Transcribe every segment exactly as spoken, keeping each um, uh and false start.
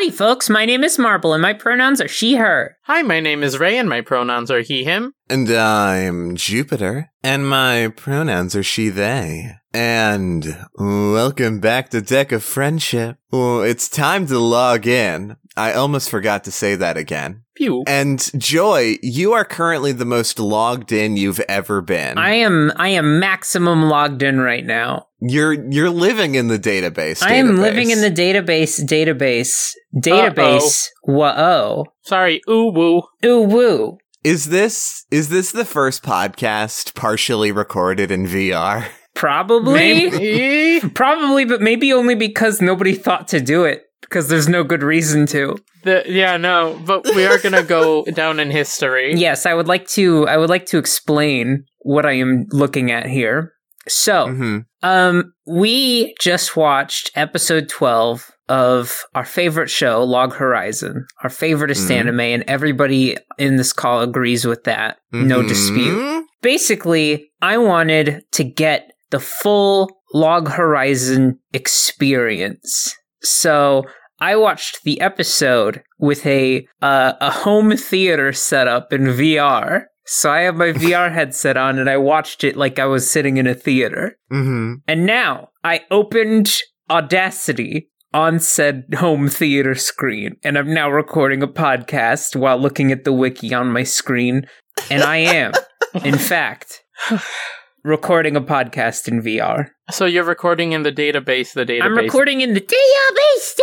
Howdy, folks. My name is Marble, and my pronouns are she, her. Hi, my name is Ray, and my pronouns are he, him. And I'm Jupiter, and my pronouns are she, they. And welcome back to Deck of Friendship. Well, it's time to log in. I almost forgot to say that again. Pew. And Joy, you are currently the most logged in you've ever been. I am I am maximum logged in right now. You're you're living in the database. database. I am living in the database database database. Whoa. Sorry, ooh woo. Ooh woo. Is this is this the first podcast partially recorded in V R? Probably. Maybe. Probably, but maybe only because nobody thought to do it. Because there's no good reason to. The, yeah, no, but we are going to go down in history. Yes, I would like to I would like to explain what I am looking at here. So, mm-hmm. um, we just watched episode twelve of our favorite show, Log Horizon, our favoriteest mm-hmm. anime, and everybody in this call agrees with that. Mm-hmm. No dispute. Basically, I wanted to get the full Log Horizon experience. So I watched the episode with a uh, a home theater set up in V R. So I have my V R headset on and I watched it like I was sitting in a theater. Mm-hmm. And now I opened Audacity on said home theater screen. And I'm now recording a podcast while looking at the wiki on my screen. And I am, in fact, recording a podcast in V R. So you're recording in the database, the database. I'm recording in the database,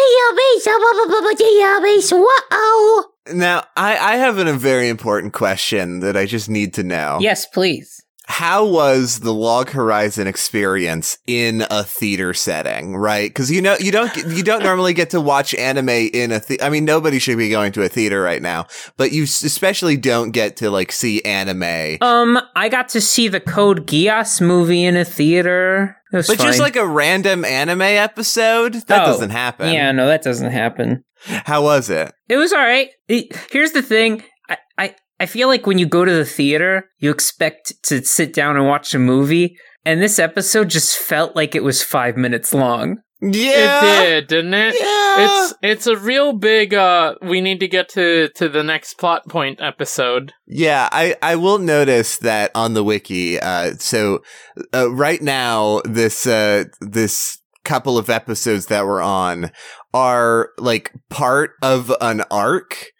database, database, whoa. Now, I, I have a very important question that I just need to know. Yes, please. How was the Log Horizon experience in a theater setting, right? Because you know you don't you don't normally get to watch anime in a the- I mean, nobody should be going to a theater right now, but you especially don't get to like see anime. Um, I got to see the Code Geass movie in a theater. But fine. Just like a random anime episode? That oh, doesn't happen. Yeah, no, that doesn't happen. How was it? It was all right. Here's the thing. I, I, I feel like when you go to the theater, you expect to sit down and watch a movie. And this episode just felt like it was five minutes long. Yeah. It did, didn't it? Yeah. It's it's a real big uh we need to get to, to the next plot point episode. Yeah, I, I will notice that on the wiki. Uh so uh, right now this uh this couple of episodes that we're on are like part of an arc.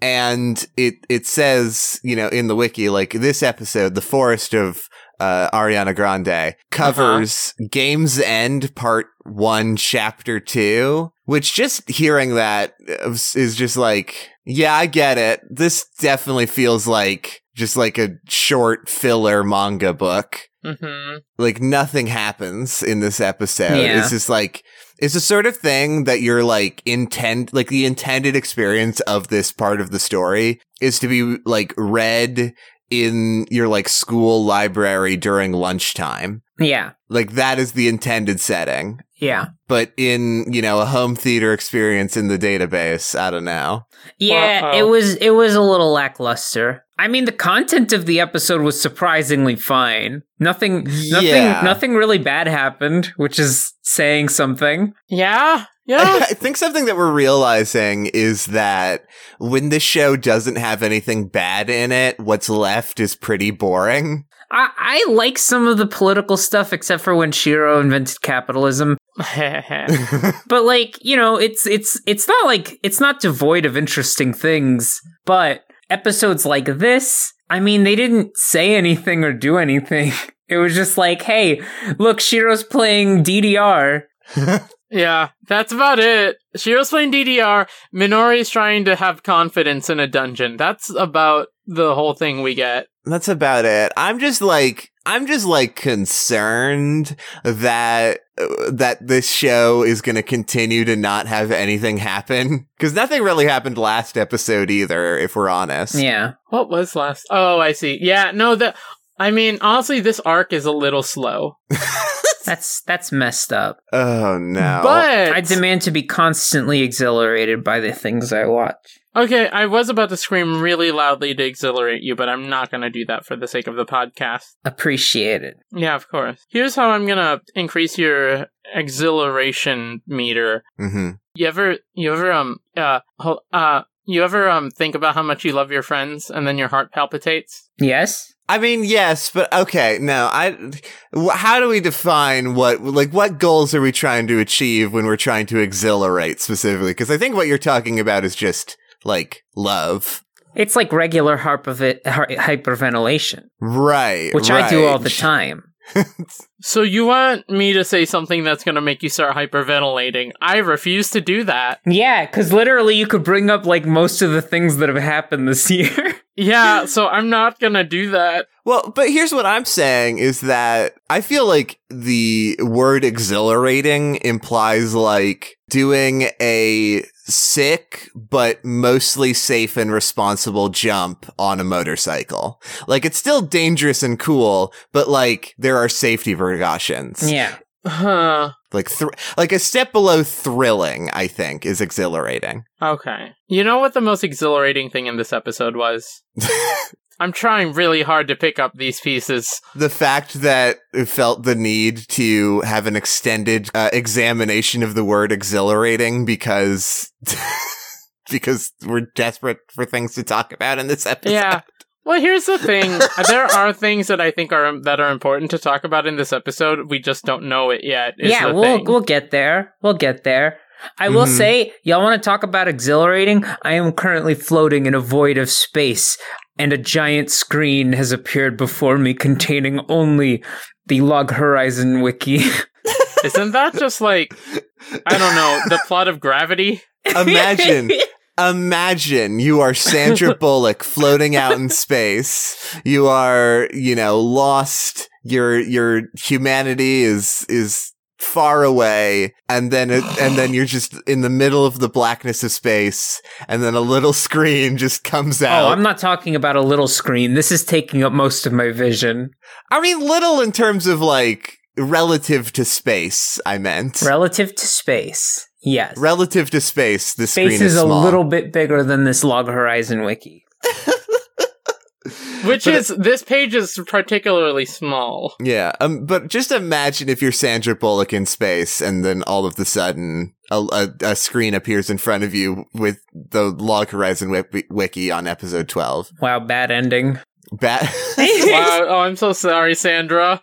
And it, it says, you know, in the wiki, like, this episode, The Forest of uh, Ariana Grande, covers uh-huh. Game's End Part one, Chapter two, which just hearing that is just like, yeah, I get it. This definitely feels like just like a short filler manga book. Mm-hmm. Like, nothing happens in this episode. Yeah. It's just like... It's the sort of thing that you're like intend, like the intended experience of this part of the story is to be like read in your like school library during lunchtime. Yeah. Like that is the intended setting. Yeah. But in, you know, a home theater experience in the database, I don't know. Yeah, Uh-oh. it was, it was a little lackluster. I mean, the content of the episode was surprisingly fine. Nothing, nothing, yeah. nothing really bad happened, which is saying something. Yeah. Yeah. I, I think something that we're realizing is that when this show doesn't have anything bad in it, what's left is pretty boring. I, I like some of the political stuff, except for when Shirou invented capitalism. But like, you know, it's, it's, it's not like, it's not devoid of interesting things, but episodes like this, I mean, they didn't say anything or do anything. It was just like, hey, look, Shiro's playing D D R. Yeah, that's about it. Shiro's playing D D R. Minori's trying to have confidence in a dungeon. That's about the whole thing we get. That's about it. I'm just like... I'm just like concerned that uh, that this show is going to continue to not have anything happen because nothing really happened last episode either. If we're honest, yeah. What was last? Oh, I see. Yeah, no. The I mean, honestly, this arc is a little slow. That's that's messed up. Oh no! But I demand to be constantly exhilarated by the things I watch. Okay, I was about to scream really loudly to exhilarate you, but I'm not going to do that for the sake of the podcast. Appreciate it. Yeah, of course. Here's how I'm going to increase your exhilaration meter. Mm-hmm. You ever, you ever, um, uh, uh, you ever, um, think about how much you love your friends and then your heart palpitates? Yes. I mean, yes, but okay, no, I, how do we define what, like, what goals are we trying to achieve when we're trying to exhilarate specifically? Because I think what you're talking about is just, like, love. It's like regular hyperv- hyperventilation. Right, Which right. I do all the time. So you want me to say something that's going to make you start hyperventilating? I refuse to do that. Yeah, because literally you could bring up, like, most of the things that have happened this year. Yeah, so I'm not going to do that. Well, but here's what I'm saying is that I feel like the word exhilarating implies, like, doing a sick but mostly safe and responsible jump on a motorcycle. Like, it's still dangerous and cool, but, like, there are safety precautions. Yeah. Huh. Like, thr- like a step below thrilling, I think, is exhilarating. Okay. You know what the most exhilarating thing in this episode was? I'm trying really hard to pick up these pieces. The fact that it felt the need to have an extended uh, examination of the word exhilarating because because we're desperate for things to talk about in this episode. Yeah. Well, here's the thing. There are things that I think are that are important to talk about in this episode. We just don't know it yet. Is yeah, the we'll thing. we'll get there. We'll get there. I mm-hmm. will say, y'all want to talk about exhilarating? I am currently floating in a void of space, and a giant screen has appeared before me containing only the Log Horizon wiki. Isn't that just like, I don't know, the plot of Gravity? Imagine. Imagine you are Sandra Bullock floating out in space. You are, you know, lost. Your your humanity is is far away, and then it, and then you're just in the middle of the blackness of space, and then a little screen just comes out. Oh, I'm not talking about a little screen. This is taking up most of my vision. I mean, little in terms of like relative to space. I meant relative to space. Yes. Relative to space, the screen is small. Space is a little bit bigger than this Log Horizon wiki. Which but is, it, this page is particularly small. Yeah, um, but just imagine if you're Sandra Bullock in space, and then all of the sudden, a, a, a screen appears in front of you with the Log Horizon w- wiki on episode twelve. Wow, bad ending. Bad. Wow, oh, I'm so sorry, Sandra.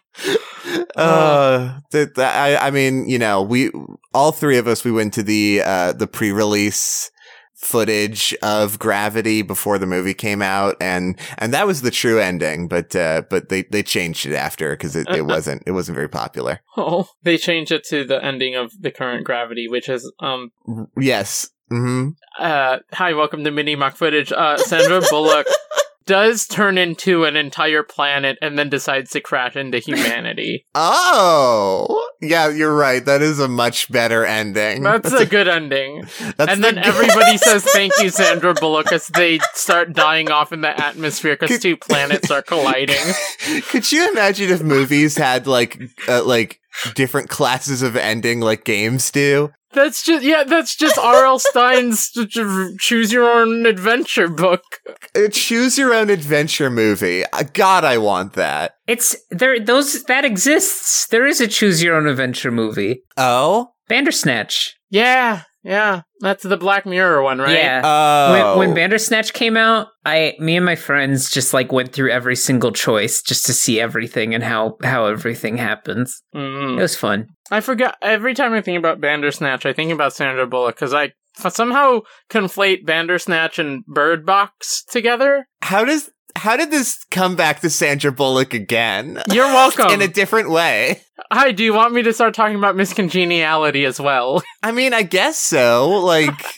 Uh, th- th- I, I mean, you know, we all three of us we went to the uh, the pre-release footage of Gravity before the movie came out, and and that was the true ending. But uh, but they, they changed it after because it, it wasn't it wasn't very popular. Oh, they changed it to the ending of the current Gravity, which is um yes. Mm-hmm. Uh, hi, welcome to Mini Mock Footage. Uh, Sandra Bullock does turn into an entire planet and then decides to crash into humanity. Oh! Yeah, you're right. That is a much better ending. That's, that's a, a good ending. And then good- everybody says thank you, Sandra Bullock, as they start dying off in the atmosphere because two planets are colliding. Could you imagine if movies had, like, uh, like different classes of ending like games do? That's just, yeah, that's just R L Stein's Choose Your Own Adventure book. A Choose Your Own Adventure movie. God, I want that. It's, there, those, that exists. There is a Choose Your Own Adventure movie. Oh? Bandersnatch. Yeah, yeah. That's the Black Mirror one, right? Yeah. Oh. When, when Bandersnatch came out, I, me and my friends just, like, went through every single choice just to see everything and how, how everything happens. Mm-hmm. It was fun. I forgot, every time I think about Bandersnatch, I think about Sandra Bullock, because I somehow conflate Bandersnatch and Bird Box together. How does, how did this come back to Sandra Bullock again? You're welcome. In a different way. Hi, do you want me to start talking about Miss Congeniality as well? I mean, I guess so, like...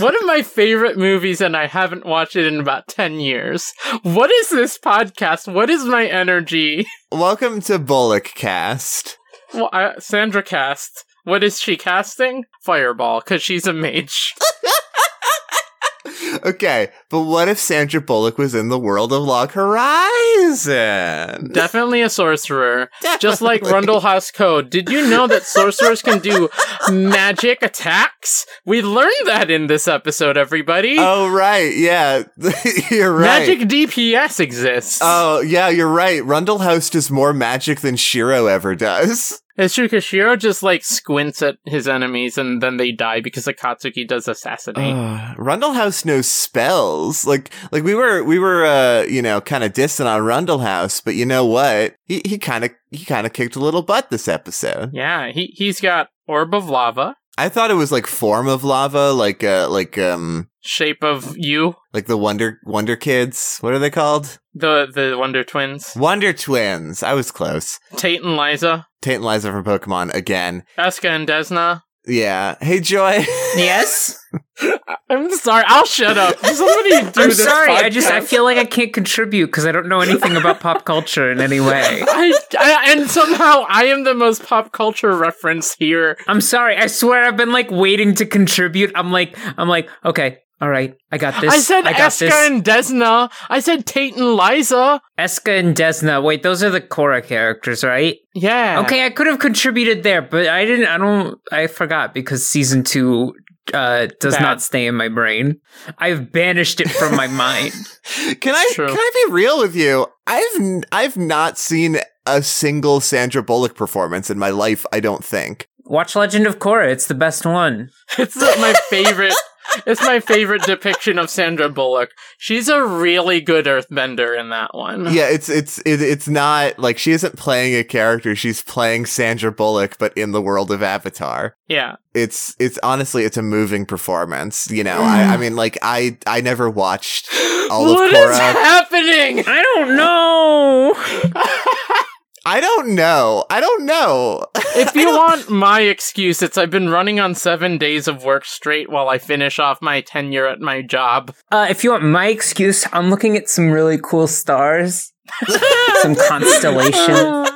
One of my favorite movies, and I haven't watched it in about ten years. What is this podcast? What is my energy? Welcome to Bullock Cast. Well, uh, Sandra cast. What is she casting? Fireball, because she's a mage. Okay, but what if Sandra Bullock was in the world of Log Horizon? Definitely a sorcerer. Definitely. Just like Rundel Haus Code. Did you know that sorcerers can do magic attacks? We learned that in this episode, everybody. Oh, right. Yeah, you're right. Magic D P S exists. Oh, yeah, you're right. Rundel Haus does more magic than Shirou ever does. It's true, because Shirou just, like, squints at his enemies and then they die because Akatsuki does assassinate. Uh, Rundel Haus knows spells. Like, like we were, we were, uh, you know, kind of distant on Rundel Haus, but you know what? He, he kind of, he kind of kicked a little butt this episode. Yeah, he, he's got Orb of Lava. I thought it was, like, form of lava, like, uh, like, um... Shape of You. Like the Wonder, Wonder Kids. What are they called? The, the Wonder Twins. Wonder Twins. I was close. Tate and Liza. Tate and Liza from Pokemon again. Eska and Desna. Yeah. Hey, Joy. Yes? I'm sorry. I'll shut up. Somebody do I'm this sorry. Podcast. I just, I feel like I can't contribute because I don't know anything about pop culture in any way. I, I, and somehow I am the most pop culture reference here. I'm sorry. I swear I've been like waiting to contribute. I'm like, I'm like, okay. All right, I got this. I said I got Eska this. and Desna. I said Tate and Liza. Eska and Desna. Wait, those are the Korra characters, right? Yeah. Okay, I could have contributed there, but I didn't. I don't. I forgot because season two uh, does Bad. not stay in my brain. I've banished it from my mind. Can I? True. Can I be real with you? I've I've not seen a single Sandra Bullock performance in my life. I don't think. Watch Legend of Korra. It's the best one. It's my favorite. It's my favorite depiction of Sandra Bullock. She's a really good earthbender in that one. Yeah, it's it's it, it's not like she isn't playing a character. She's playing Sandra Bullock, but in the world of Avatar. Yeah, it's it's honestly it's a moving performance. You know, I, I mean, like I I never watched all what of Korra. What is happening? I don't know. I don't know. I don't know. If you want my excuse, it's I've been running on seven days of work straight while I finish off my tenure at my job. Uh, if you want my excuse, I'm looking at some really cool stars, some constellations,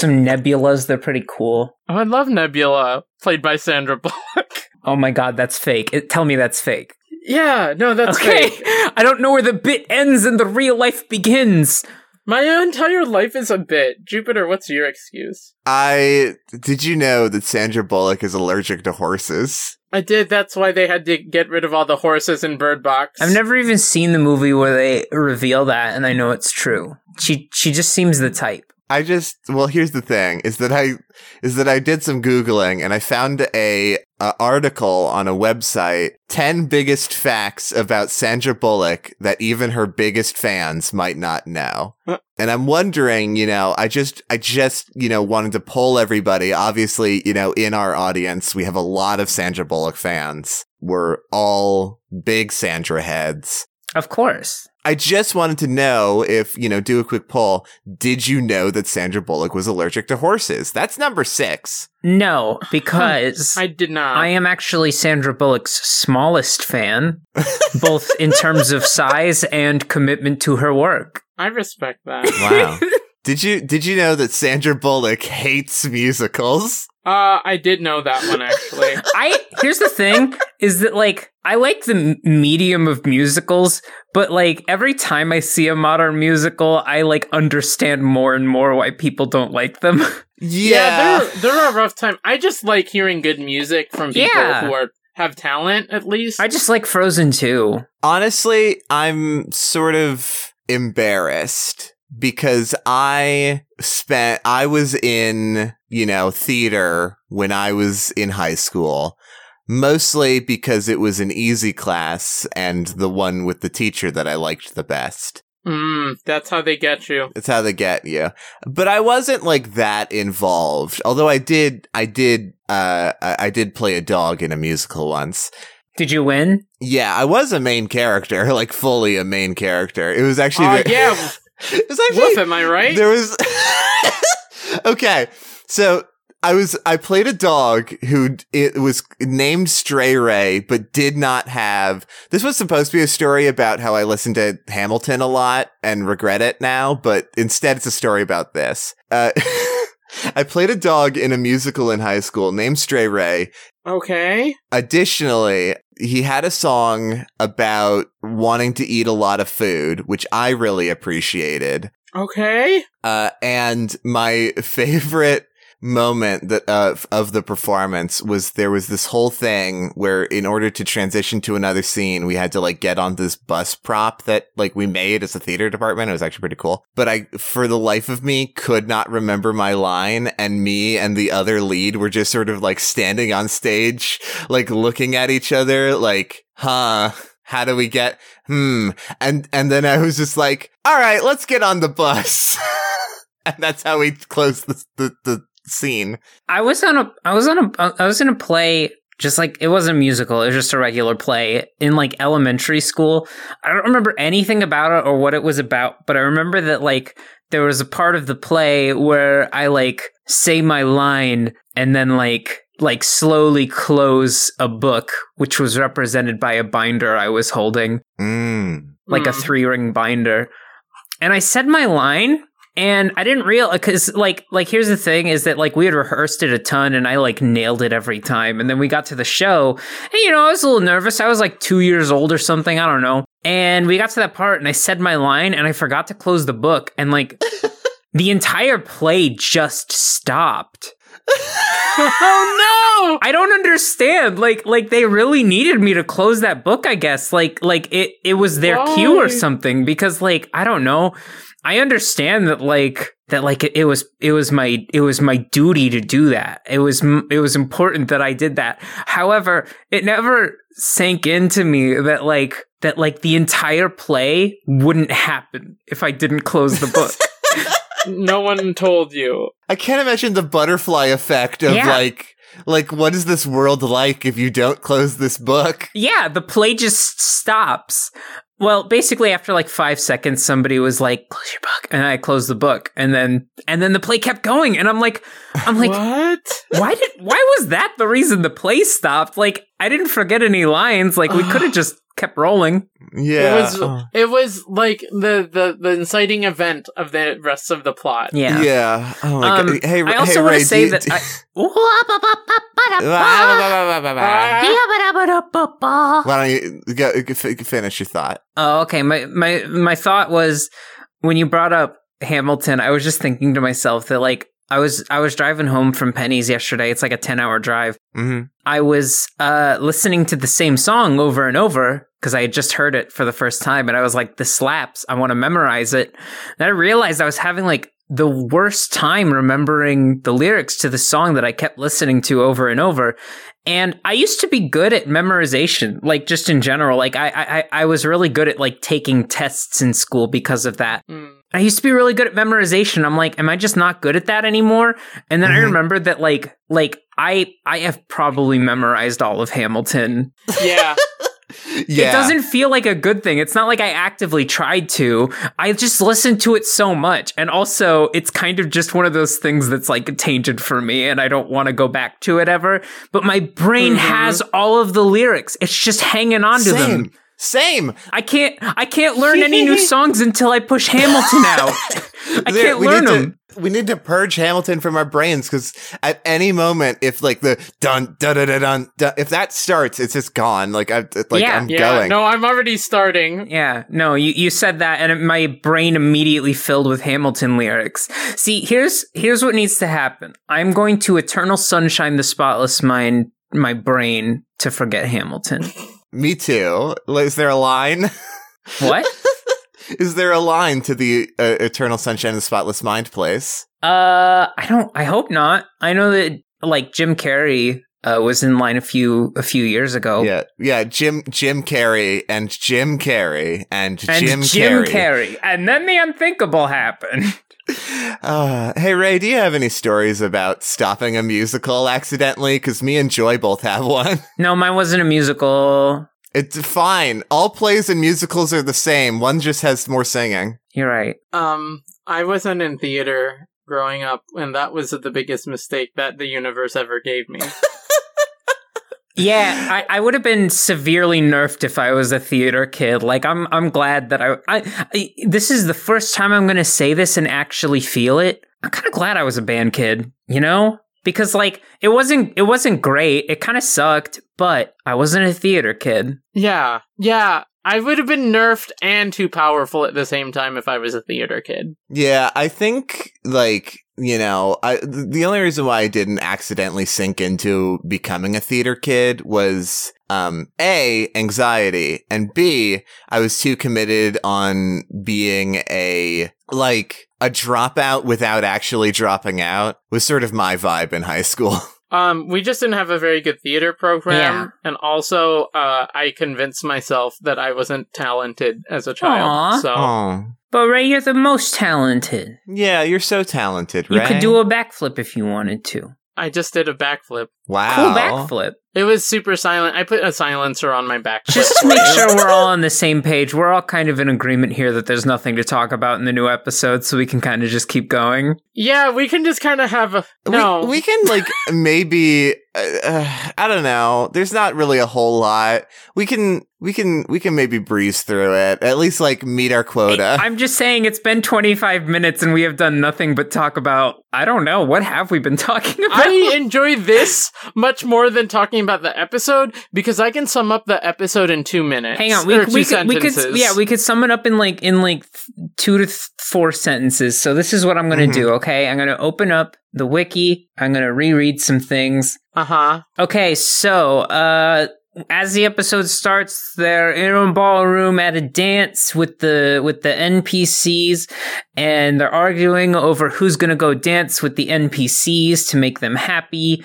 some nebulas. They're pretty cool. Oh, I love Nebula, played by Sandra Bullock. Oh my god, that's fake. It, tell me that's fake. Yeah, no, that's okay. Fake. I don't know where the bit ends and the real life begins. My entire life is a bit. Jupiter, what's your excuse? I... Did you know that Sandra Bullock is allergic to horses? I did. That's why they had to get rid of all the horses in Bird Box. I've never even seen the movie where they reveal that, and I know it's true. She she just seems the type. I just... Well, here's the thing, is that I is that I did some Googling, and I found a, a article on a website, ten biggest facts about Sandra Bullock that even her biggest fans might not know. Huh. And I'm wondering, you know, I just, I just, you know, wanted to poll everybody. Obviously, you know, in our audience, we have a lot of Sandra Bullock fans. We're all big Sandra heads. Of course. I just wanted to know if, you know, do a quick poll. Did you know that Sandra Bullock was allergic to horses? That's number six. No, because... I did not. I am actually Sandra Bullock's smallest fan, both in terms of size and commitment to her work. I respect that. Wow. Did you did you know that Sandra Bullock hates musicals? Uh, I did know that one, actually. I here's the thing, is that, like, I like the medium of musicals, but, like, every time I see a modern musical, I, like, understand more and more why people don't like them. Yeah, yeah they're, they're a rough time. I just like hearing good music from people yeah. who are... have talent, at least. I just like Frozen too. Honestly, I'm sort of embarrassed. Because I spent, I was in, you know, theater when I was in high school, mostly because it was an easy class and the one with the teacher that I liked the best. Mm, that's how they get you. That's how they get you. But I wasn't like that involved, although I did, I did, uh, I did play a dog in a musical once. Did you win? Yeah, I was a main character, like fully a main character. It was actually. Oh, very- yeah. It was actually, Woof, am I right? There was okay. So I was I played a dog who it was named Stray Ray, but did not have. This was supposed to be a story about how I listened to Hamilton a lot and regret it now, but instead it's a story about this. Uh, I played a dog in a musical in high school named Stray Ray. Okay. Additionally, he had a song about wanting to eat a lot of food, which I really appreciated. Okay. Uh, and my favorite moment that uh, of the performance was there was this whole thing where in order to transition to another scene, we had to like get on this bus prop that like we made as a theater department. It was actually pretty cool. But I, for the life of me, could not remember my line, and me and the other lead were just sort of like standing on stage, like looking at each other like, huh, how do we get, hmm. And, and then I was just like, all right, let's get on the bus. And that's how we closed the, the, the scene. I was on a, I was on a, I was in a play, just like, it wasn't a musical, it was just a regular play in like elementary school. I don't remember anything about it or what it was about, but I remember that like there was a part of the play where I like say my line and then like, like slowly close a book, which was represented by a binder I was holding, mm. like mm. a three ring binder. And I said my line. And I didn't realize, because, like, like here's the thing, is that, like, we had rehearsed it a ton, and I, like, nailed it every time. And then we got to the show, and, you know, I was a little nervous. I was, like, two years old or something. I don't know. And we got to that part, and I said my line, and I forgot to close the book. And, like, the entire play just stopped. Oh, no! I don't understand. Like, like they really needed me to close that book, I guess. Like, like it, it was their Why? cue or something, because, like, I don't know. I understand that, like that, like it, it was, it was my, it was my duty to do that. It was, it was important that I did that. However, it never sank into me that, like that, like the entire play wouldn't happen if I didn't close the book. No one told you. I can't imagine the butterfly effect of yeah. like. Like, what is this world like if you don't close this book? Yeah, the play just stops. Well, basically, after like five seconds, somebody was like, "Close your book," and I closed the book, and then and then the play kept going, and I'm like, I'm like, what? Why did? Why was that the reason the play stopped? Like, I didn't forget any lines. Like, we could have just kept rolling. Yeah, it was oh. it was like the, the the inciting event of the rest of the plot. Yeah, yeah. Oh my um, god. Hey, I also hey, want to say you, that. Do, I, Why don't you go, finish your thought? Oh, okay. My, my my thought was when you brought up Hamilton, I was just thinking to myself that like I was I was driving home from Penny's yesterday. It's like a ten hour drive. Mm-hmm. I was uh, listening to the same song over and over because I had just heard it for the first time, and I was like, "This slaps. I want to memorize it." And I realized I was having like the worst time remembering the lyrics to the song that I kept listening to over and over. And I used to be good at memorization, like just in general. Like I, I, I was really good at like taking tests in school because of that. Mm. I used to be really good at memorization. I'm like, am I just not good at that anymore? And then mm-hmm. I remembered that like, like I, I have probably memorized all of Hamilton. Yeah. Yeah. It doesn't feel like a good thing. It's not like I actively tried to. I just listened to it so much. And also, it's kind of just one of those things that's like a tangent for me, and I don't want to go back to it ever. But my brain mm-hmm. has all of the lyrics. It's just hanging on to Same. them. Same. I can't I can't learn any new songs until I push Hamilton out. I there, can't learn them. To, we need to purge Hamilton from our brains, because at any moment, if like the dun dun dun dun dun, if that starts, it's just gone. Like I like yeah. I'm yeah. going. No, I'm already starting. Yeah. No, you, you said that, and it, my brain immediately filled with Hamilton lyrics. See, here's here's what needs to happen. I'm going to Eternal Sunshine the Spotless Mind my brain to forget Hamilton. Me too. Is there a line? What? Is there a line to the uh, Eternal Sunshine of the Spotless Mind place? Uh, I don't. I hope not. I know that like Jim Carrey uh, was in line a few a few years ago. Yeah, yeah. Jim Jim Carrey and Jim Carrey and, and Jim, Jim Carrey. Carrey. And then the unthinkable happened. Uh, hey Ray, do you have any stories about stopping a musical accidentally? Because me and Joy both have one. No, mine wasn't a musical. It's fine. All plays and musicals are the same. One just has more singing. You're right. Um, I wasn't in theater growing up, and that was the biggest mistake that the universe ever gave me. Yeah, I, I would have been severely nerfed if I was a theater kid. Like, I'm I'm glad that I, I, I this is the first time I'm going to say this and actually feel it. I'm kind of glad I was a band kid, you know? because like it wasn't it wasn't great. It kind of sucked, but I wasn't a theater kid. Yeah, yeah. I would have been nerfed and too powerful at the same time if I was a theater kid. Yeah, I think, like, you know, I, the only reason why I didn't accidentally sink into becoming a theater kid was, um, A, anxiety, and B, I was too committed on being a, like, a dropout without actually dropping out was sort of my vibe in high school. Um, we just didn't have a very good theater program, yeah. and also uh, I convinced myself that I wasn't talented as a child. Aww. So, Aww. But Ray, you're the most talented. Yeah, you're so talented, Ray. You could do a backflip if you wanted to. I just did a backflip. Wow. Cool backflip. It was super silent. I put a silencer on my backflip. Just to make sure we're all on the same page. We're all kind of in agreement here that there's nothing to talk about in the new episode, so we can kind of just keep going. Yeah, we can just kind of have a... No. We, we can, like, maybe... Uh, uh, I don't know. There's not really a whole lot. We can... We can we can maybe breeze through it. At least, like, meet our quota. I'm just saying it's been twenty-five minutes and we have done nothing but talk about, I don't know, what have we been talking about? I enjoy this much more than talking about the episode because I can sum up the episode in two minutes. Hang on, we, we, could, we could yeah we could sum it up in like in like two to th- four sentences. So this is what I'm gonna mm-hmm. do. Okay, I'm gonna open up the wiki. I'm gonna reread some things. Uh huh. Okay, so uh. As the episode starts, they're in a ballroom at a dance with the with the N P Cs, and they're arguing over who's going to go dance with the N P Cs to make them happy.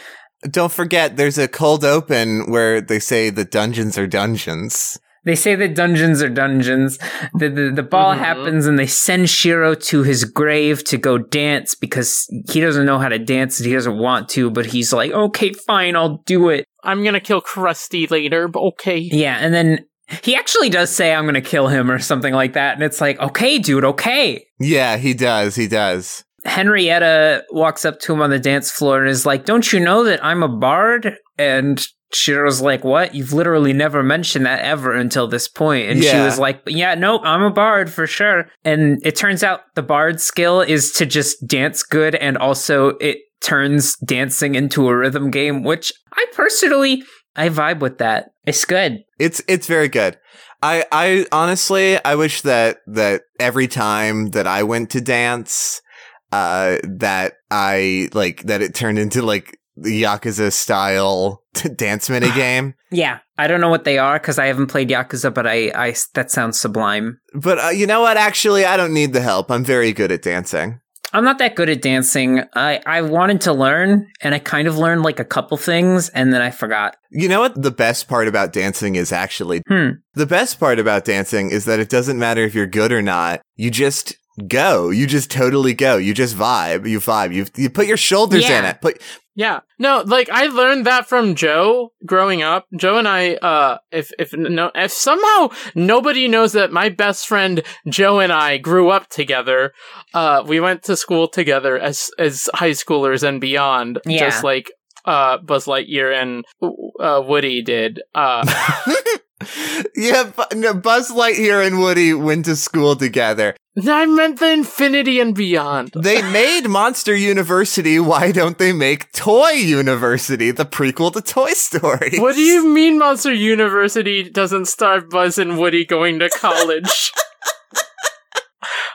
Don't forget, there's a cold open where they say the dungeons are dungeons. They say the dungeons are dungeons. The the, the ball mm-hmm. happens, and they send Shirou to his grave to go dance because he doesn't know how to dance and he doesn't want to, but he's like, okay, fine, I'll do it. I'm gonna kill Krusty later, but okay. Yeah, and then he actually does say I'm gonna kill him or something like that, and it's like, okay, dude, okay. Yeah, he does, he does. Henrietta walks up to him on the dance floor and is like, don't you know that I'm a bard? And Shiro's like, what? You've literally never mentioned that ever until this point. And yeah. She was like, yeah, nope, I'm a bard for sure. And it turns out the bard skill is to just dance good, and also it turns dancing into a rhythm game, which I personally, I vibe with that. It's good. It's it's very good. I, I honestly, I wish that that every time that I went to dance, uh, that I, like, that it turned into, like, the Yakuza-style dance minigame. Yeah. I don't know what they are because I haven't played Yakuza, but I, I that sounds sublime. But uh, you know what? Actually, I don't need the help. I'm very good at dancing. I'm not that good at dancing. I, I wanted to learn, and I kind of learned, like, a couple things, and then I forgot. You know what the best part about dancing is, actually? Hmm. The best part about dancing is that it doesn't matter if you're good or not. You just go. You just totally go. You just vibe. You vibe. You you put your shoulders yeah. in it. Put... Yeah. No, like, I learned that from Joe growing up. Joe and I, uh, if, if, no, if somehow nobody knows that my best friend Joe and I grew up together, uh, we went to school together as, as high schoolers and beyond. Yeah. Just like, uh, Buzz Lightyear and, uh, Woody did. Uh. Yeah, bu- no, Buzz Lightyear and Woody went to school together. I meant the infinity and beyond. They made Monster University. Why don't they make Toy University, the prequel to Toy Story? What do you mean Monster University doesn't start Buzz and Woody going to college?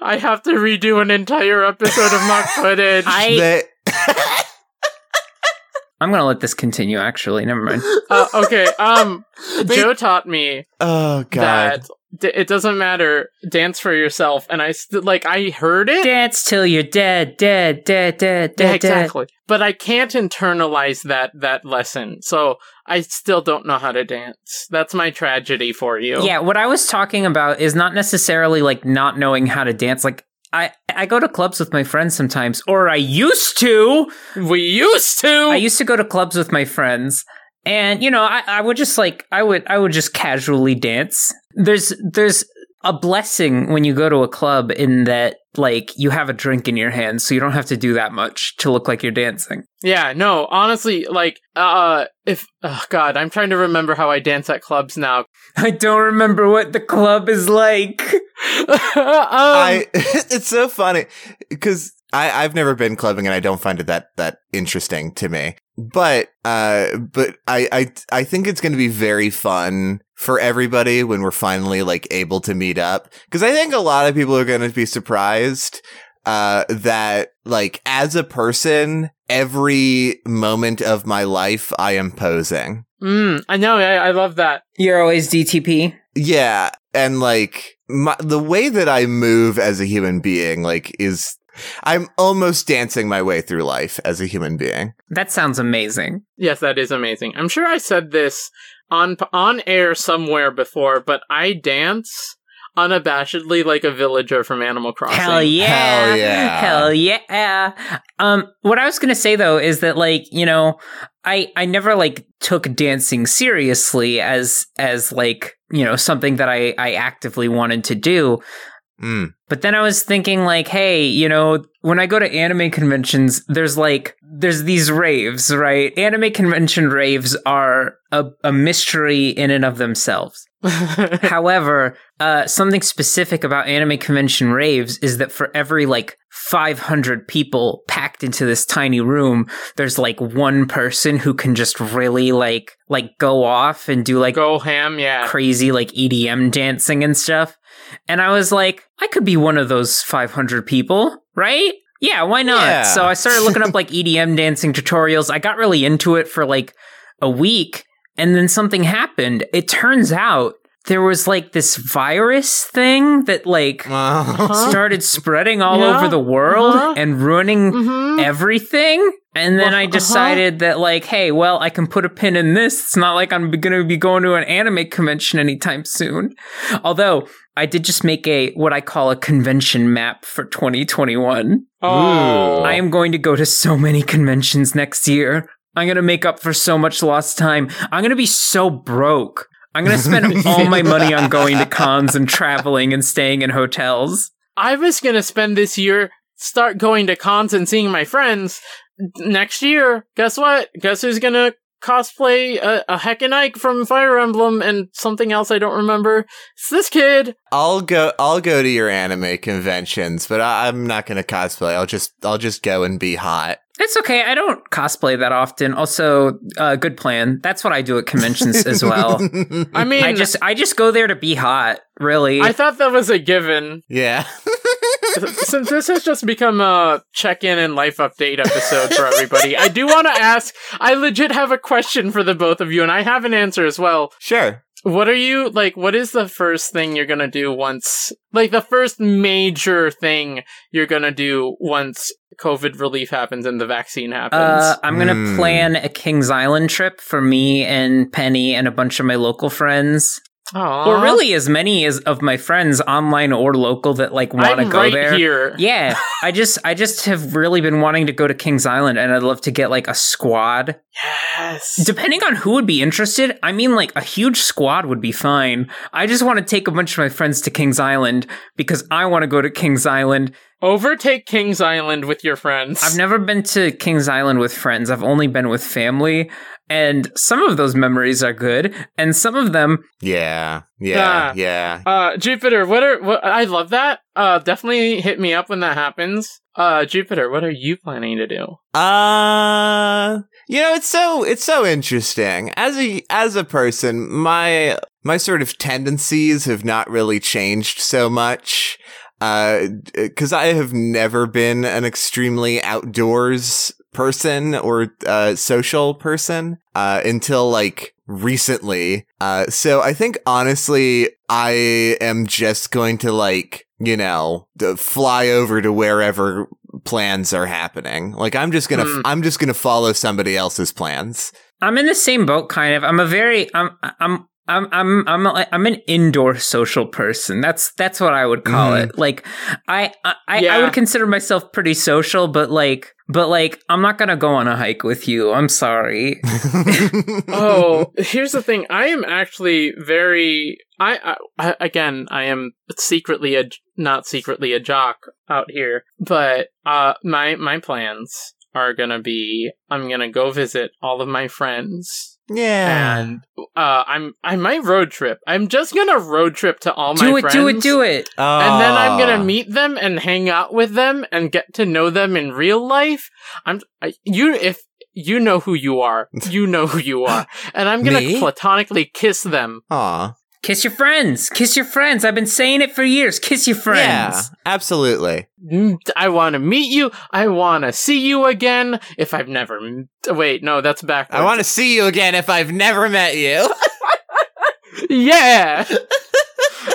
I have to redo an entire episode of mock footage. I... They- I'm gonna let this continue, actually. Never mind. Uh, okay, um, they- Joe taught me oh, God. that... It doesn't matter. Dance for yourself. And I, st- like, I heard it. Dance till you're dead, dead, dead, dead, yeah, dead. Exactly. But I can't internalize that, that lesson. So I still don't know how to dance. That's my tragedy for you. Yeah, what I was talking about is not necessarily, like, not knowing how to dance. Like, I, I go to clubs with my friends sometimes. Or I used to. We used to. I used to go to clubs with my friends. And, you know, I, I would just, like, I would I would just casually dance. There's there's a blessing when you go to a club in that, like, you have a drink in your hand, so you don't have to do that much to look like you're dancing. Yeah, no, honestly, like, uh, if, oh, God, I'm trying to remember how I dance at clubs now. I don't remember what the club is like. I, it's so funny because I, I've never been clubbing and I don't find it that that interesting to me. But uh, but I, I I think it's going to be very fun for everybody when we're finally like able to meet up, because I think a lot of people are going to be surprised uh, that like as a person, every moment of my life I am posing. Mm, I know. I, I love that. You're always D T P. Yeah, and like my, the way that I move as a human being, like, is. I'm almost dancing my way through life as a human being. That sounds amazing. Yes, that is amazing. I'm sure I said this on on air somewhere before, but I dance unabashedly like a villager from Animal Crossing. Hell yeah. Hell yeah. Hell yeah. Um, what I was going to say, though, is that, like, you know, I, I never, like, took dancing seriously as, as like, you know, something that I, I actively wanted to do. Mm. But then I was thinking, like, hey, you know, when I go to anime conventions, there's like, there's these raves, right? Anime convention raves are a, a mystery in and of themselves. However, uh, something specific about anime convention raves is that for every like five hundred people packed into this tiny room, there's like one person who can just really like, like go off and do like go ham, yeah, crazy like E D M dancing and stuff. And I was like, I could be one of those five hundred people, right? Yeah, why not? Yeah. So I started looking up like E D M dancing tutorials. I got really into it for like a week, and then something happened. It turns out there was like this virus thing that like uh-huh. started spreading all yeah. over the world uh-huh. and ruining mm-hmm. everything. And then I decided uh-huh. that, like, hey, well, I can put a pin in this. It's not like I'm going to be going to an anime convention anytime soon. Although I did just make a what I call a convention map for twenty twenty-one. Oh, I am going to go to so many conventions next year. I'm going to make up for so much lost time. I'm going to be so broke. I'm going to spend all my money on going to cons and traveling and staying in hotels. I was going to spend this year, start going to cons and seeing my friends. Next year, guess what? Guess who's gonna cosplay a, a Heckin' Ike from Fire Emblem and something else I don't remember? It's this kid. I'll go. I'll go to your anime conventions, but I, I'm not gonna cosplay. I'll just. I'll just go and be hot. It's okay. I don't cosplay that often. Also, uh, good plan. That's what I do at conventions as well. I mean, I just. I just go there to be hot. Really. I thought that was a given. Yeah. Since this has just become a check-in and life update episode for everybody, I do want to ask, I legit have a question for the both of you, and I have an answer as well. Sure. What are you, like, what is the first thing you're going to do once, like, the first major thing you're going to do once COVID relief happens and the vaccine happens? Uh, I'm going to mm. plan a King's Island trip for me and Penny and a bunch of my local friends. Aww. Or really as many as of my friends online or local that like want to go right there. Here. Yeah. I just I just have really been wanting to go to King's Island, and I'd love to get like a squad. Yes. Depending on who would be interested, I mean, like a huge squad would be fine. I just want to take a bunch of my friends to King's Island because I want to go to King's Island. Overtake King's Island with your friends. I've never been to King's Island with friends. I've only been with family. And some of those memories are good, and some of them... Yeah, yeah, uh, yeah. Uh, Jupiter, what are... What, I love that. Uh, definitely hit me up when that happens. Uh, Jupiter, what are you planning to do? Uh, you know, it's so it's so interesting. As a as a person, my my sort of tendencies have not really changed so much. Uh, because I have never been an extremely outdoors person or uh, social person uh, until like recently. Uh, so I think honestly, I am just going to like, you know, fly over to wherever plans are happening. Like I'm just gonna, mm. I'm just gonna follow somebody else's plans. I'm in the same boat, kind of. I'm a very, I'm, I'm. I'm I'm I'm a, I'm an indoor social person. That's that's what I would call mm. it. Like I I, yeah. I would consider myself pretty social, but like but like I'm not gonna go on a hike with you. I'm sorry. Oh, here's the thing. I am actually very I, I again I am secretly a not secretly a jock out here, but uh my my plans are gonna be I'm gonna go visit all of my friends Yeah. And uh, I'm I might road trip. I'm just gonna road trip to all do my it, friends. Do it, do it, do it. Oh. And then I'm gonna meet them and hang out with them and get to know them in real life. I'm I, you if you know who you are, you know who you are. And I'm gonna Me? platonically kiss them. Aw. Kiss your friends. Kiss your friends. I've been saying it for years. Kiss your friends. Yeah, absolutely. I want to meet you. I want to see you again if I've never... Wait, no, that's backwards. I want to see you again if I've never met you. Yeah.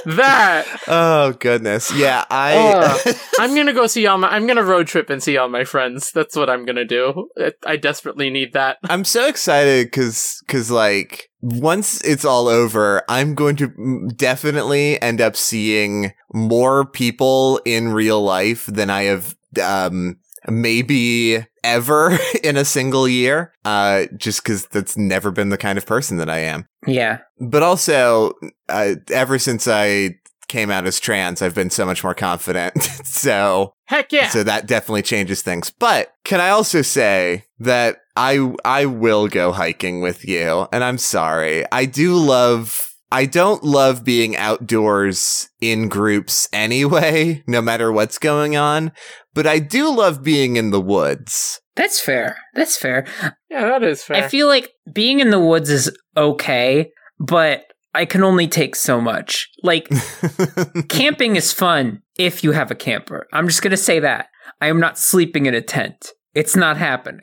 That. Oh, goodness. Yeah, I... uh, I'm going to go see all my... I'm going to road trip and see all my friends. That's what I'm going to do. I desperately need that. I'm so excited because, because like... Once it's all over, I'm going to definitely end up seeing more people in real life than I have um, maybe ever in a single year, uh, just because that's never been the kind of person that I am. Yeah. But also, uh, ever since I came out as trans, I've been so much more confident. So... Heck yeah. So that definitely changes things. But can I also say that I I will go hiking with you, and I'm sorry. I do love I don't love being outdoors in groups anyway, no matter what's going on, but I do love being in the woods. That's fair. That's fair. Yeah, that is fair. I feel like being in the woods is okay, but I can only take so much. Like, camping is fun if you have a camper. I'm just going to say that. I am not sleeping in a tent. It's not happening.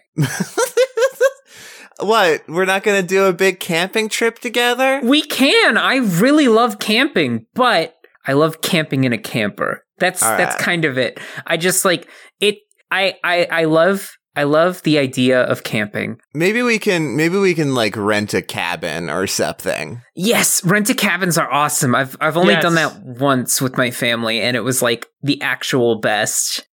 What? We're not going to do a big camping trip together? We can. I really love camping, but I love camping in a camper. That's All right. That's kind of it. I just like it. I, I, I love I love the idea of camping. Maybe we can, maybe we can like rent a cabin or something. Yes, rent a cabins are awesome. I've I've only yes. done that once with my family, and it was like the actual best.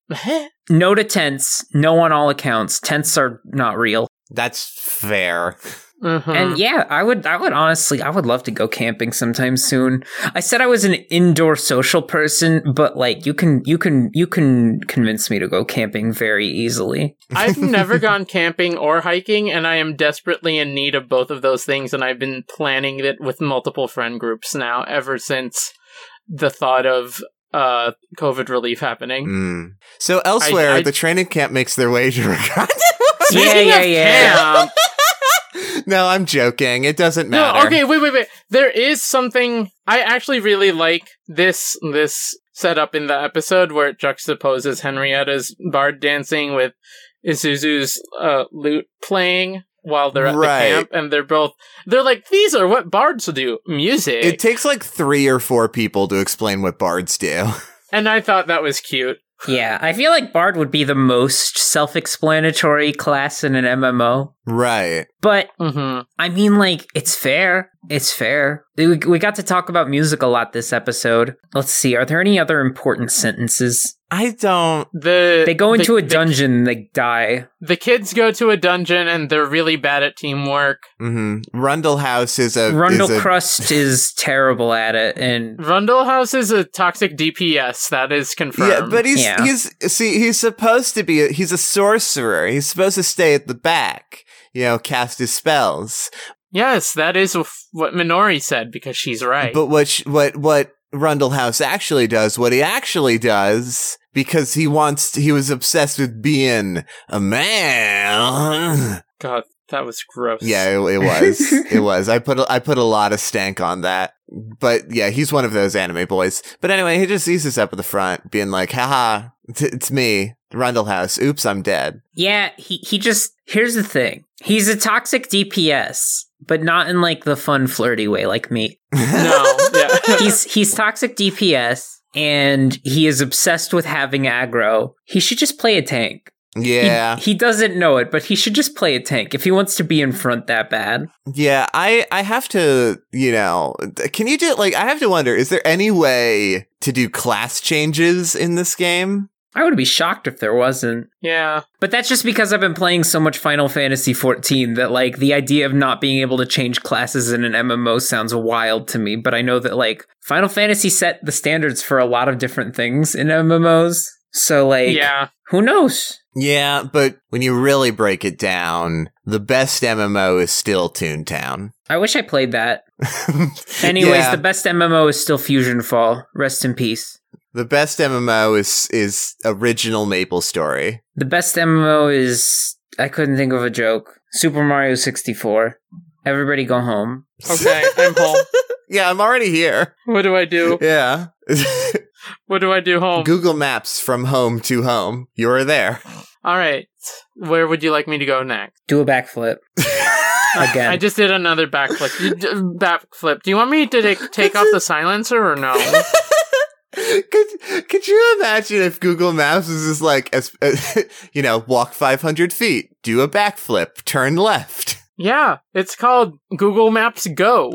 No to tents. No on all accounts. Tents are not real. That's fair. Mm-hmm. And yeah, I would, I would honestly, I would love to go camping sometime soon. I said I was an indoor social person, but like you can, you can, you can convince me to go camping very easily. I've never gone camping or hiking, and I am desperately in need of both of those things. And I've been planning it with multiple friend groups now ever since the thought of uh, COVID relief happening. Mm. So elsewhere, I, I, the training camp makes their way to Uganda. Yeah, yeah, yeah. No, I'm joking. It doesn't matter. No, okay, wait, wait, wait. There is something... I actually really like this this setup in the episode where it juxtaposes Henrietta's bard dancing with Isuzu's uh, lute playing while they're at right. the camp, and they're both... They're like, these are what bards do. Music. It takes like three or four people to explain what bards do. And I thought that was cute. Yeah, I feel like bard would be the most self-explanatory class in an M M O. Right. But, mm-hmm. I mean, like, it's fair. It's fair. We, we got to talk about music a lot this episode. Let's see, are there any other important sentences? I don't... The, they go into the, a dungeon the, and they die. The kids go to a dungeon and they're really bad at teamwork. Mm-hmm. Rundel House is a... Rundel is Crust a... is terrible at it. And Rundel House is a toxic D P S. That is confirmed. Yeah, but he's... Yeah. he's see, he's supposed to be... A, he's a sorcerer. He's supposed to stay at the back. You know, cast his spells. Yes, that is what Minori said, because she's right. But what sh- what what Rundel House actually does, what he actually does, because he wants, to, he was obsessed with being a man. God, that was gross. Yeah, it, it was. It was. I put a, I put a lot of stank on that. But yeah, he's one of those anime boys. But anyway, he just sees this up at the front, being like, haha, t- it's me. Rundel House. Oops, I'm dead. Yeah, he, he just, here's the thing. He's a toxic D P S, but not in like the fun flirty way like me. No. Yeah. He's he's toxic D P S, and he is obsessed with having aggro. He should just play a tank. Yeah. He, he doesn't know it, but he should just play a tank if he wants to be in front that bad. Yeah, I, I have to, you know, can you do, like, I have to wonder, is there any way to do class changes in this game? I would be shocked if there wasn't. Yeah. But that's just because I've been playing so much Final Fantasy fourteen that, like, the idea of not being able to change classes in an M M O sounds wild to me. But I know that, like, Final Fantasy set the standards for a lot of different things in M M Os. So, like, yeah. Who knows? Yeah, but when you really break it down, the best M M O is still Toontown. I wish I played that. Anyways, yeah. The best M M O is still Fusion Fall. Rest in peace. The best M M O is is original Maple Story. The best M M O is... I couldn't think of a joke. Super Mario sixty-four. Everybody go home. Okay, I'm home. Yeah, I'm already here. What do I do? Yeah. What do I do home? Google Maps from home to home. You're there. All right. Where would you like me to go next? Do a backflip. Again. I just did another backflip. Backflip. Do you want me to take, take off the silencer or no? Could could you imagine if Google Maps is just like, as, uh, you know, walk five hundred feet, do a backflip, turn left. Yeah, it's called Google Maps Go.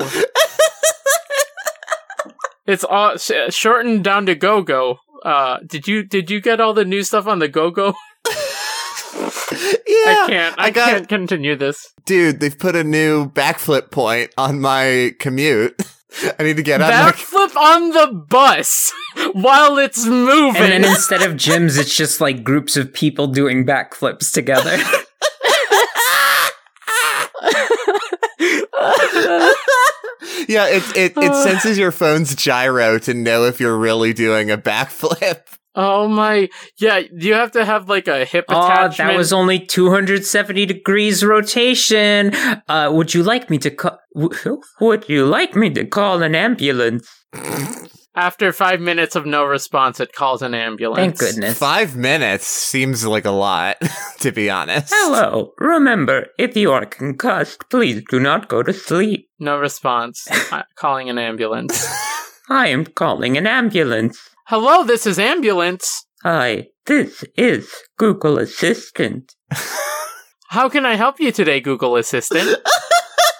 It's all sh- shortened down to Go-Go. Uh, did you did you get all the new stuff on the Go-Go? Yeah, I can't. I, I got, can't continue this, dude. They've put a new backflip point on my commute. I need to get on backflip my... on the bus while it's moving. And then instead of gyms, it's just like groups of people doing backflips together. Yeah, it it it senses your phone's gyro to know if you're really doing a backflip. Oh my! Yeah, you have to have like a hip oh, attachment. That was only two hundred seventy degrees rotation. Uh, would you like me to call? Co- would you like me to call an ambulance? After five minutes of no response, it calls an ambulance. Thank goodness. Five minutes seems like a lot, to be honest. Hello. Remember, if you are concussed, please do not go to sleep. No response. I'm calling an ambulance. I am calling an ambulance. Hello, this is Ambulance. Hi, this is Google Assistant. How can I help you today, Google Assistant?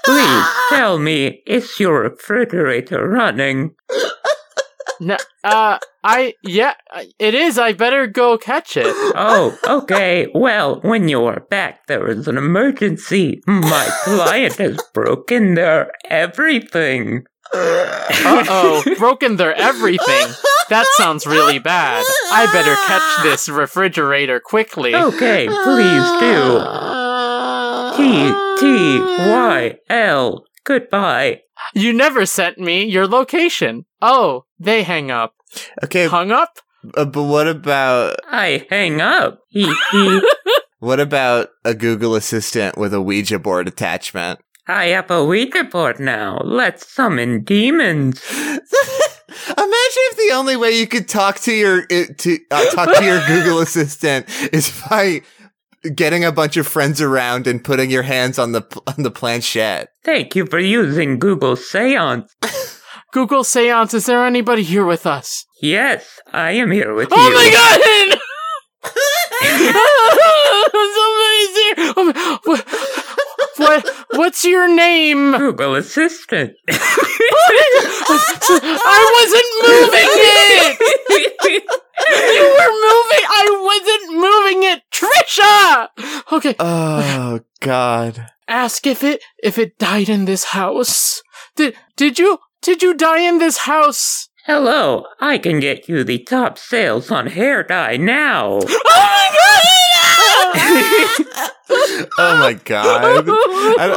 Please tell me, is your refrigerator running? No, uh, I, yeah, it is. I better go catch it. Oh, okay. Well, when you are back, there is an emergency. My client has broken their everything. Uh-oh, broken their everything. That sounds really bad. I better catch this refrigerator quickly. Okay, please do. T T Y L. Goodbye. You never sent me your location. Oh, they hang up. Okay. Hung up? Uh, but what about... I hang up. What about a Google Assistant with a Ouija board attachment? I have a Ouija board now. Let's summon demons. Imagine if the only way you could talk to your to uh, talk to your Google Assistant is by getting a bunch of friends around and putting your hands on the on the planchette. Thank you for using Google Seance. Google Seance, is there anybody here with us? Yes, I am here with oh you. Oh my God! Somebody's here. What? What's your name? Google Assistant. I wasn't moving it! You were moving! I wasn't moving it! Trisha! Okay. Oh, God. Ask if it if it died in this house. Did did you did you die in this house? Hello, I can get you the top sales on hair dye now. Oh my God! Oh my God. I,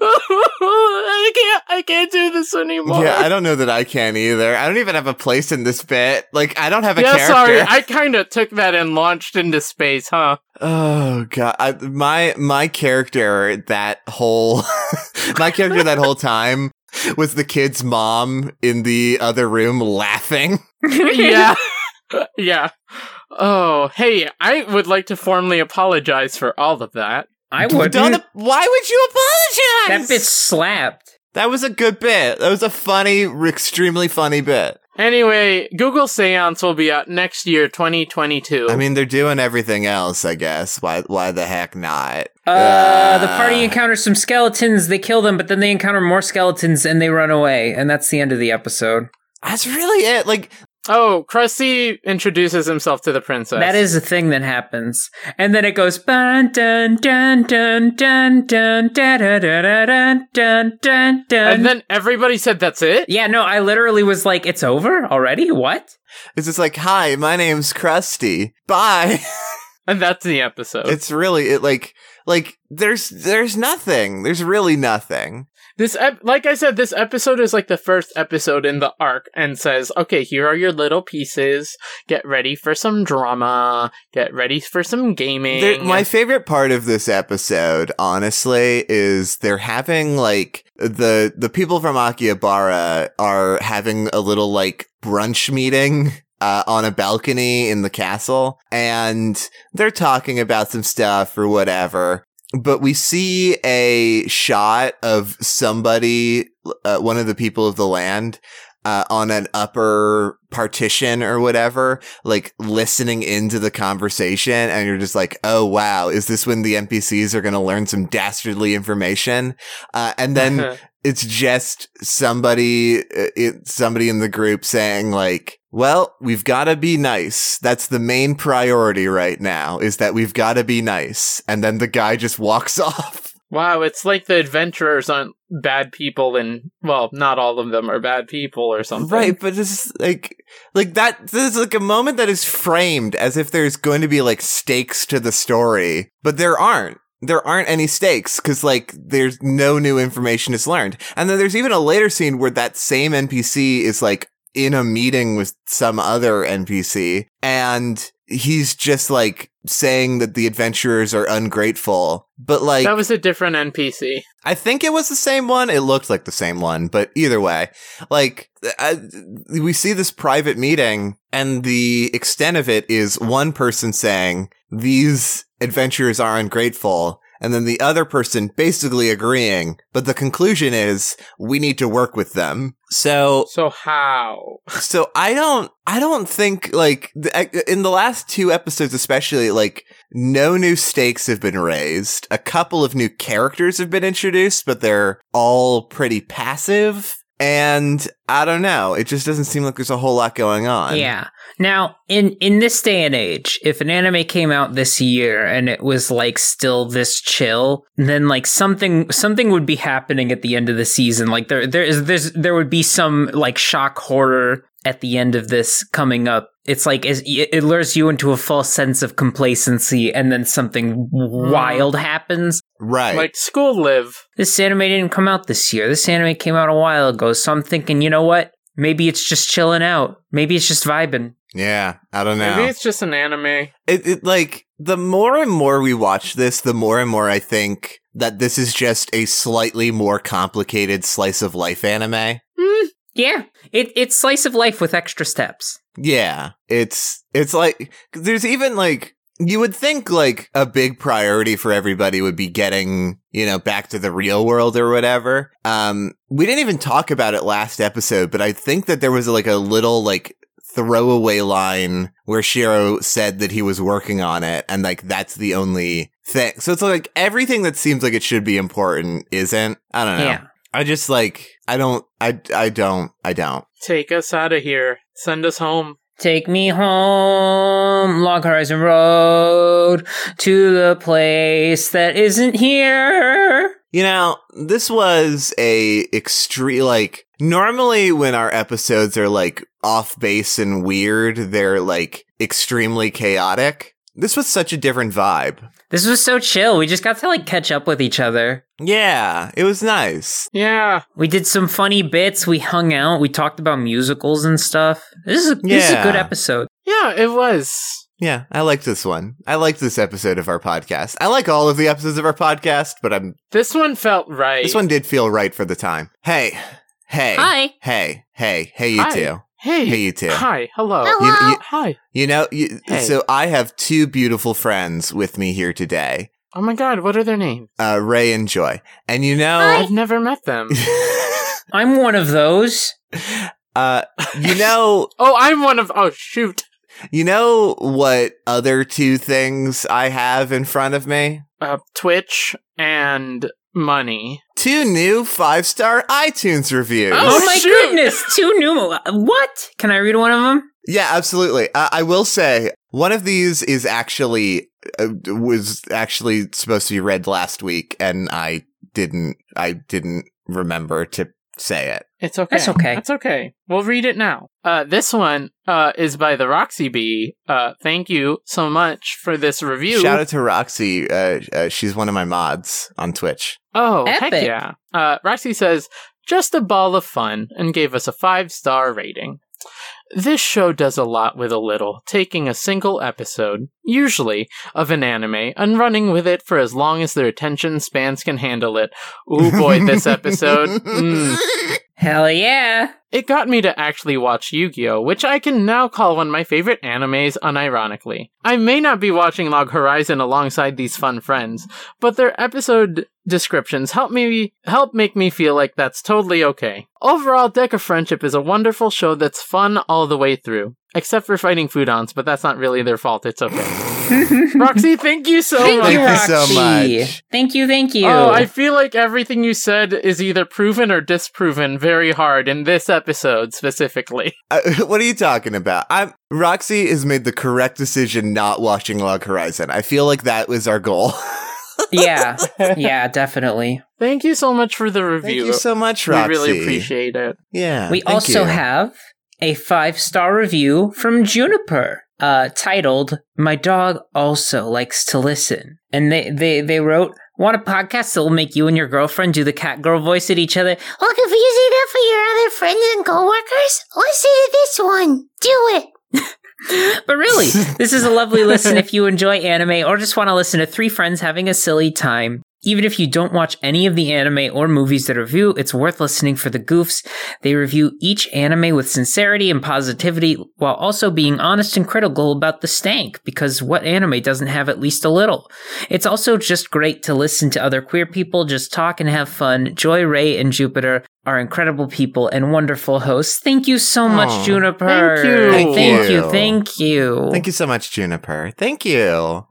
I can't I can't do this anymore. Yeah, I don't know that I can either. I don't even have a place in this bit. Like, I don't have a yeah, character. Sorry, I kind of took that and launched into space, huh? Oh God. I, my my character that whole my character that whole time was the kid's mom in the other room laughing. Yeah. Yeah. Oh, hey, I would like to formally apologize for all of that. I would. A- Why would you apologize? That bit slapped. That was a good bit. That was a funny, extremely funny bit. Anyway, Google Seance will be out next year, twenty twenty-two. I mean, they're doing everything else, I guess. Why Why the heck not? Uh, uh, the party encounters some skeletons, they kill them, but then they encounter more skeletons, and they run away, and that's the end of the episode. That's really it. Like, Oh, Krusty introduces himself to the princess. That is a thing that happens. And then it goes dun dun dun dun dun dun dun dun dun dun. And then everybody said that's it? Yeah, no, I literally was like, it's over already? What? It's just like, hi, my name's Krusty. Bye. And that's the episode. It's really it like like there's there's nothing. There's really nothing. This, ep- like I said, this episode is like the first episode in the arc and says, okay, here are your little pieces. Get ready for some drama. Get ready for some gaming. They're, my favorite part of this episode, honestly, is they're having like the, the people from Akihabara are having a little like brunch meeting. Uh, on a balcony in the castle, and they're talking about some stuff or whatever. But we see a shot of somebody, uh, one of the people of the land, uh, on an upper partition or whatever, like listening into the conversation. And you're just like, oh, wow, is this when the N P Cs are going to learn some dastardly information? Uh, and then it's just somebody, it, somebody in the group saying like, well, we've got to be nice. That's the main priority right now, is that we've got to be nice. And then the guy just walks off. Wow, it's like the adventurers aren't bad people, and, well, not all of them are bad people or something. Right, but it's like, like that, this is like a moment that is framed as if there's going to be like stakes to the story, but there aren't. There aren't any stakes because, like, there's no new information is learned. And then there's even a later scene where that same N P C is, like, in a meeting with some other N P C, and he's just, like, saying that the adventurers are ungrateful. But, like... That was a different N P C. I think it was the same one. It looked like the same one, but either way. Like, I, we see this private meeting, and the extent of it is one person saying, these... adventurers are ungrateful, and then the other person basically agreeing, but the conclusion is we need to work with them. So, so how? So I don't, I don't think like in the last two episodes, especially, like no new stakes have been raised. A couple of new characters have been introduced, but they're all pretty passive. And I don't know. It just doesn't seem like there's a whole lot going on. Yeah. Now, in, in this day and age, if an anime came out this year and it was like still this chill, then like something something would be happening at the end of the season. Like there there is there's there would be some like shock horror at the end of this coming up. It's like it lures you into a false sense of complacency, and then something wild happens. Right. Like School Live. This anime didn't come out this year. This anime came out a while ago. So I'm thinking, you know what? Maybe it's just chilling out. Maybe it's just vibing. Yeah, I don't know. Maybe it's just an anime. It, it like, the more and more we watch this, the more and more I think that this is just a slightly more complicated slice of life anime. Mm. Yeah, it it's slice of life with extra steps. Yeah, it's it's like there's even like you would think like a big priority for everybody would be getting, you know, back to the real world or whatever. Um, we didn't even talk about it last episode, but I think that there was like a little like throwaway line where Shirou said that he was working on it, and like that's the only thing. So it's like everything that seems like it should be important isn't. I don't know. Yeah. I just like I don't I I don't I don't take us out of here. Send us home. Take me home, Log Horizon Road, to the place that isn't here. You know, this was a extreme, like, normally when our episodes are like off base and weird, they're like extremely chaotic. This was such a different vibe. This was so chill. We just got to, like, catch up with each other. Yeah, it was nice. Yeah. We did some funny bits. We hung out. We talked about musicals and stuff. This is a, yeah. This is a good episode. Yeah, it was. Yeah, I liked this one. I liked this episode of our podcast. I like all of the episodes of our podcast, but I'm... This one felt right. This one did feel right for the time. Hey. Hey. Hi. Hey. Hey. Hey, you Hi. Two. Hey. Hey, you two. Hi. Hello. Hello. You, you, Hi. You know, you, hey. So I have two beautiful friends with me here today. Oh my god, what are their names? Uh, Ray and Joy. And you know... Hi. I've never met them. I'm one of those. Uh, you know... oh, I'm one of... Oh, shoot. You know what other two things I have in front of me? Uh, Twitch and... money. Two new five-star iTunes reviews. Oh, oh my shoot. goodness! Two new... What? Can I read one of them? Yeah, absolutely. Uh, I will say one of these is actually uh, was actually supposed to be read last week, and I didn't. I didn't remember to say it. It's okay. It's okay. It's okay. We'll read it now. Uh, this one uh, is by TheRoxyBee. Uh, thank you so much for this review. Shout out to Roxy. Uh, uh, she's one of my mods on Twitch. Oh, epic. Heck yeah. Uh, Roxy says, "Just a ball of fun," and gave us a five-star rating. "This show does a lot with a little, taking a single episode, usually, of an anime, and running with it for as long as their attention spans can handle it." Ooh boy, this episode. Mm. Hell yeah. "It got me to actually watch Yu-Gi-Oh!, which I can now call one of my favorite animes unironically. I may not be watching Log Horizon alongside these fun friends, but their episode descriptions help me help make me feel like that's totally okay. Overall, Deck of Friendship is a wonderful show that's fun all the way through. Except for fighting Foodons, but that's not really their fault. It's okay." Roxy, thank you so thank much. You, Roxy. Thank you so much. Thank you, thank you. Oh, I feel like everything you said is either proven or disproven very hard in this episode specifically. Uh, what are you talking about? I'm, Roxy has made the correct decision not watching Log Horizon. I feel like that was our goal. Yeah, yeah, definitely. Thank you so much for the review. Thank you so much, Roxy. We really appreciate it. Yeah, we also you. have... a five-star review from Juniper, uh, titled, "My Dog Also Likes to Listen." And they, they, they wrote, "Want a podcast that will make you and your girlfriend do the cat girl voice at each other? Look, if you say that for your other friends and coworkers, listen to this one. Do it." But really, this is a lovely listen if you enjoy anime or just want to listen to three friends having a silly time. Even if you don't watch any of the anime or movies that review, it's worth listening for the goofs. They review each anime with sincerity and positivity while also being honest and critical about the stank, because what anime doesn't have at least a little? It's also just great to listen to other queer people just talk and have fun. Joy, Ray, and Jupiter are incredible people and wonderful hosts." Thank you so much, oh, Juniper. Thank you. Thank, thank you. you. Thank you. Thank you so much, Juniper. Thank you.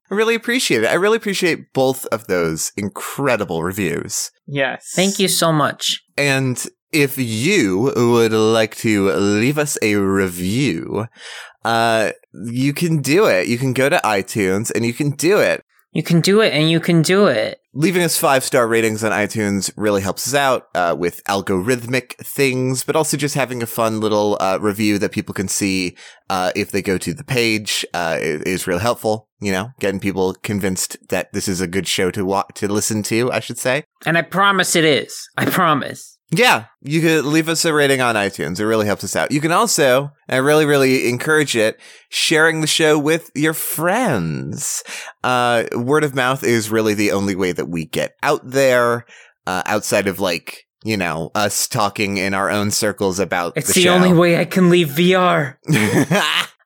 I really appreciate it. I really appreciate both of those incredible reviews. Yes. Thank you so much. And if you would like to leave us a review, uh, you can do it. You can go to iTunes and you can do it. You can do it and you can do it. Leaving us five-star ratings on iTunes really helps us out uh, with algorithmic things, but also just having a fun little uh, review that people can see uh, if they go to the page uh, is really helpful. You know, getting people convinced that this is a good show to wa- to listen to, I should say. And I promise it is. I promise. Yeah, you could leave us a rating on iTunes. It really helps us out. You can also, I really, really encourage it, sharing the show with your friends. Uh, word of mouth is really the only way that we get out there, uh, outside of, like, you know, us talking in our own circles about the show. It's the only way I can leave V R.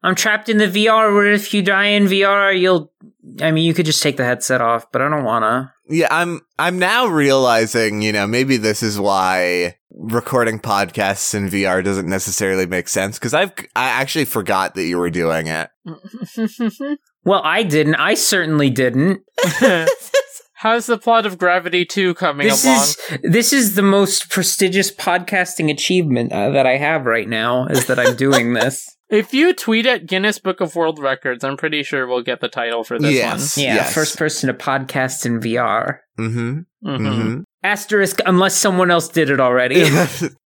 I'm trapped in the V R, where if you die in V R, you'll... I mean, you could just take the headset off, but I don't wanna. Yeah, I'm I'm now realizing, you know, maybe this is why recording podcasts in V R doesn't necessarily make sense, because I've I actually forgot that you were doing it. Well, I didn't. I certainly didn't. How's the plot of Gravity two coming this along? Is, this is the most prestigious podcasting achievement uh, that I have right now, is that I'm doing this. If you tweet at Guinness Book of World Records, I'm pretty sure we'll get the title for this yes, one. Yeah, yes. First person to podcast in V R. Mm-hmm. Mm-hmm. Mm-hmm. Asterisk, unless someone else did it already.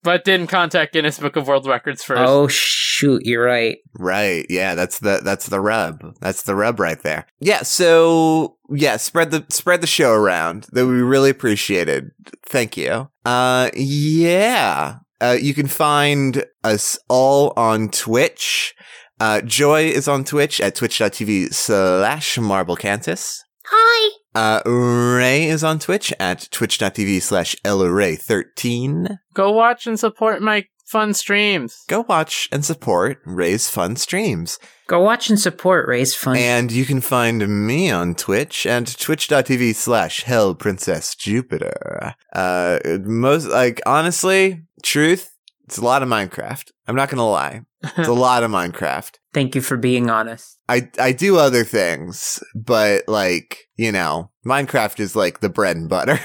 But didn't contact Guinness Book of World Records first. Oh, shoot, you're right. Right, yeah, that's the that's the rub. That's the rub right there. Yeah, so, yeah, spread the spread the show around. That would be really appreciated. Thank you. Uh, yeah. Uh, you can find us all on Twitch. Uh, Joy is on Twitch at twitch.tv slash marblecantus. Hi. Uh, Ray is on Twitch at twitch.tv slash lray13. Go watch and support my fun streams. Go watch and support Ray's fun streams. Go watch and support Ray's fun. And you can find me on Twitch at twitch.tv slash hellprincessjupiter. Uh, most, like, honestly... Truth, it's a lot of Minecraft. I'm not gonna lie. It's a lot of Minecraft. Thank you for being honest. I, I do other things, but, like, you know, Minecraft is like the bread and butter.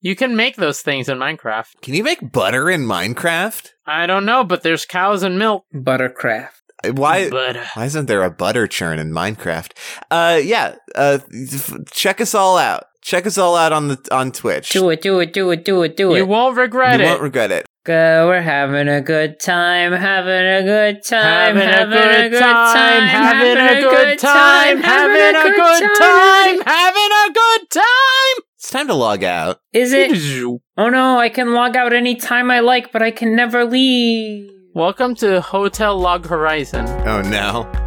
You can make those things in Minecraft. Can you make butter in Minecraft? I don't know, but there's cows and milk. Buttercraft. Why, but, uh, why isn't there a butter churn in Minecraft? Uh, yeah, uh, f- check us all out. Check us all out on the on Twitch. Do it, do it, do it, do it, do it. You won't regret it. You won't regret it. Go, we're having a good time, having a good time, having a good time, having a good time, having a good time, having a good time. It's time to log out. Is it? Oh no, I can log out any time I like, but I can never leave. Welcome to Hotel Log Horizon. Oh no.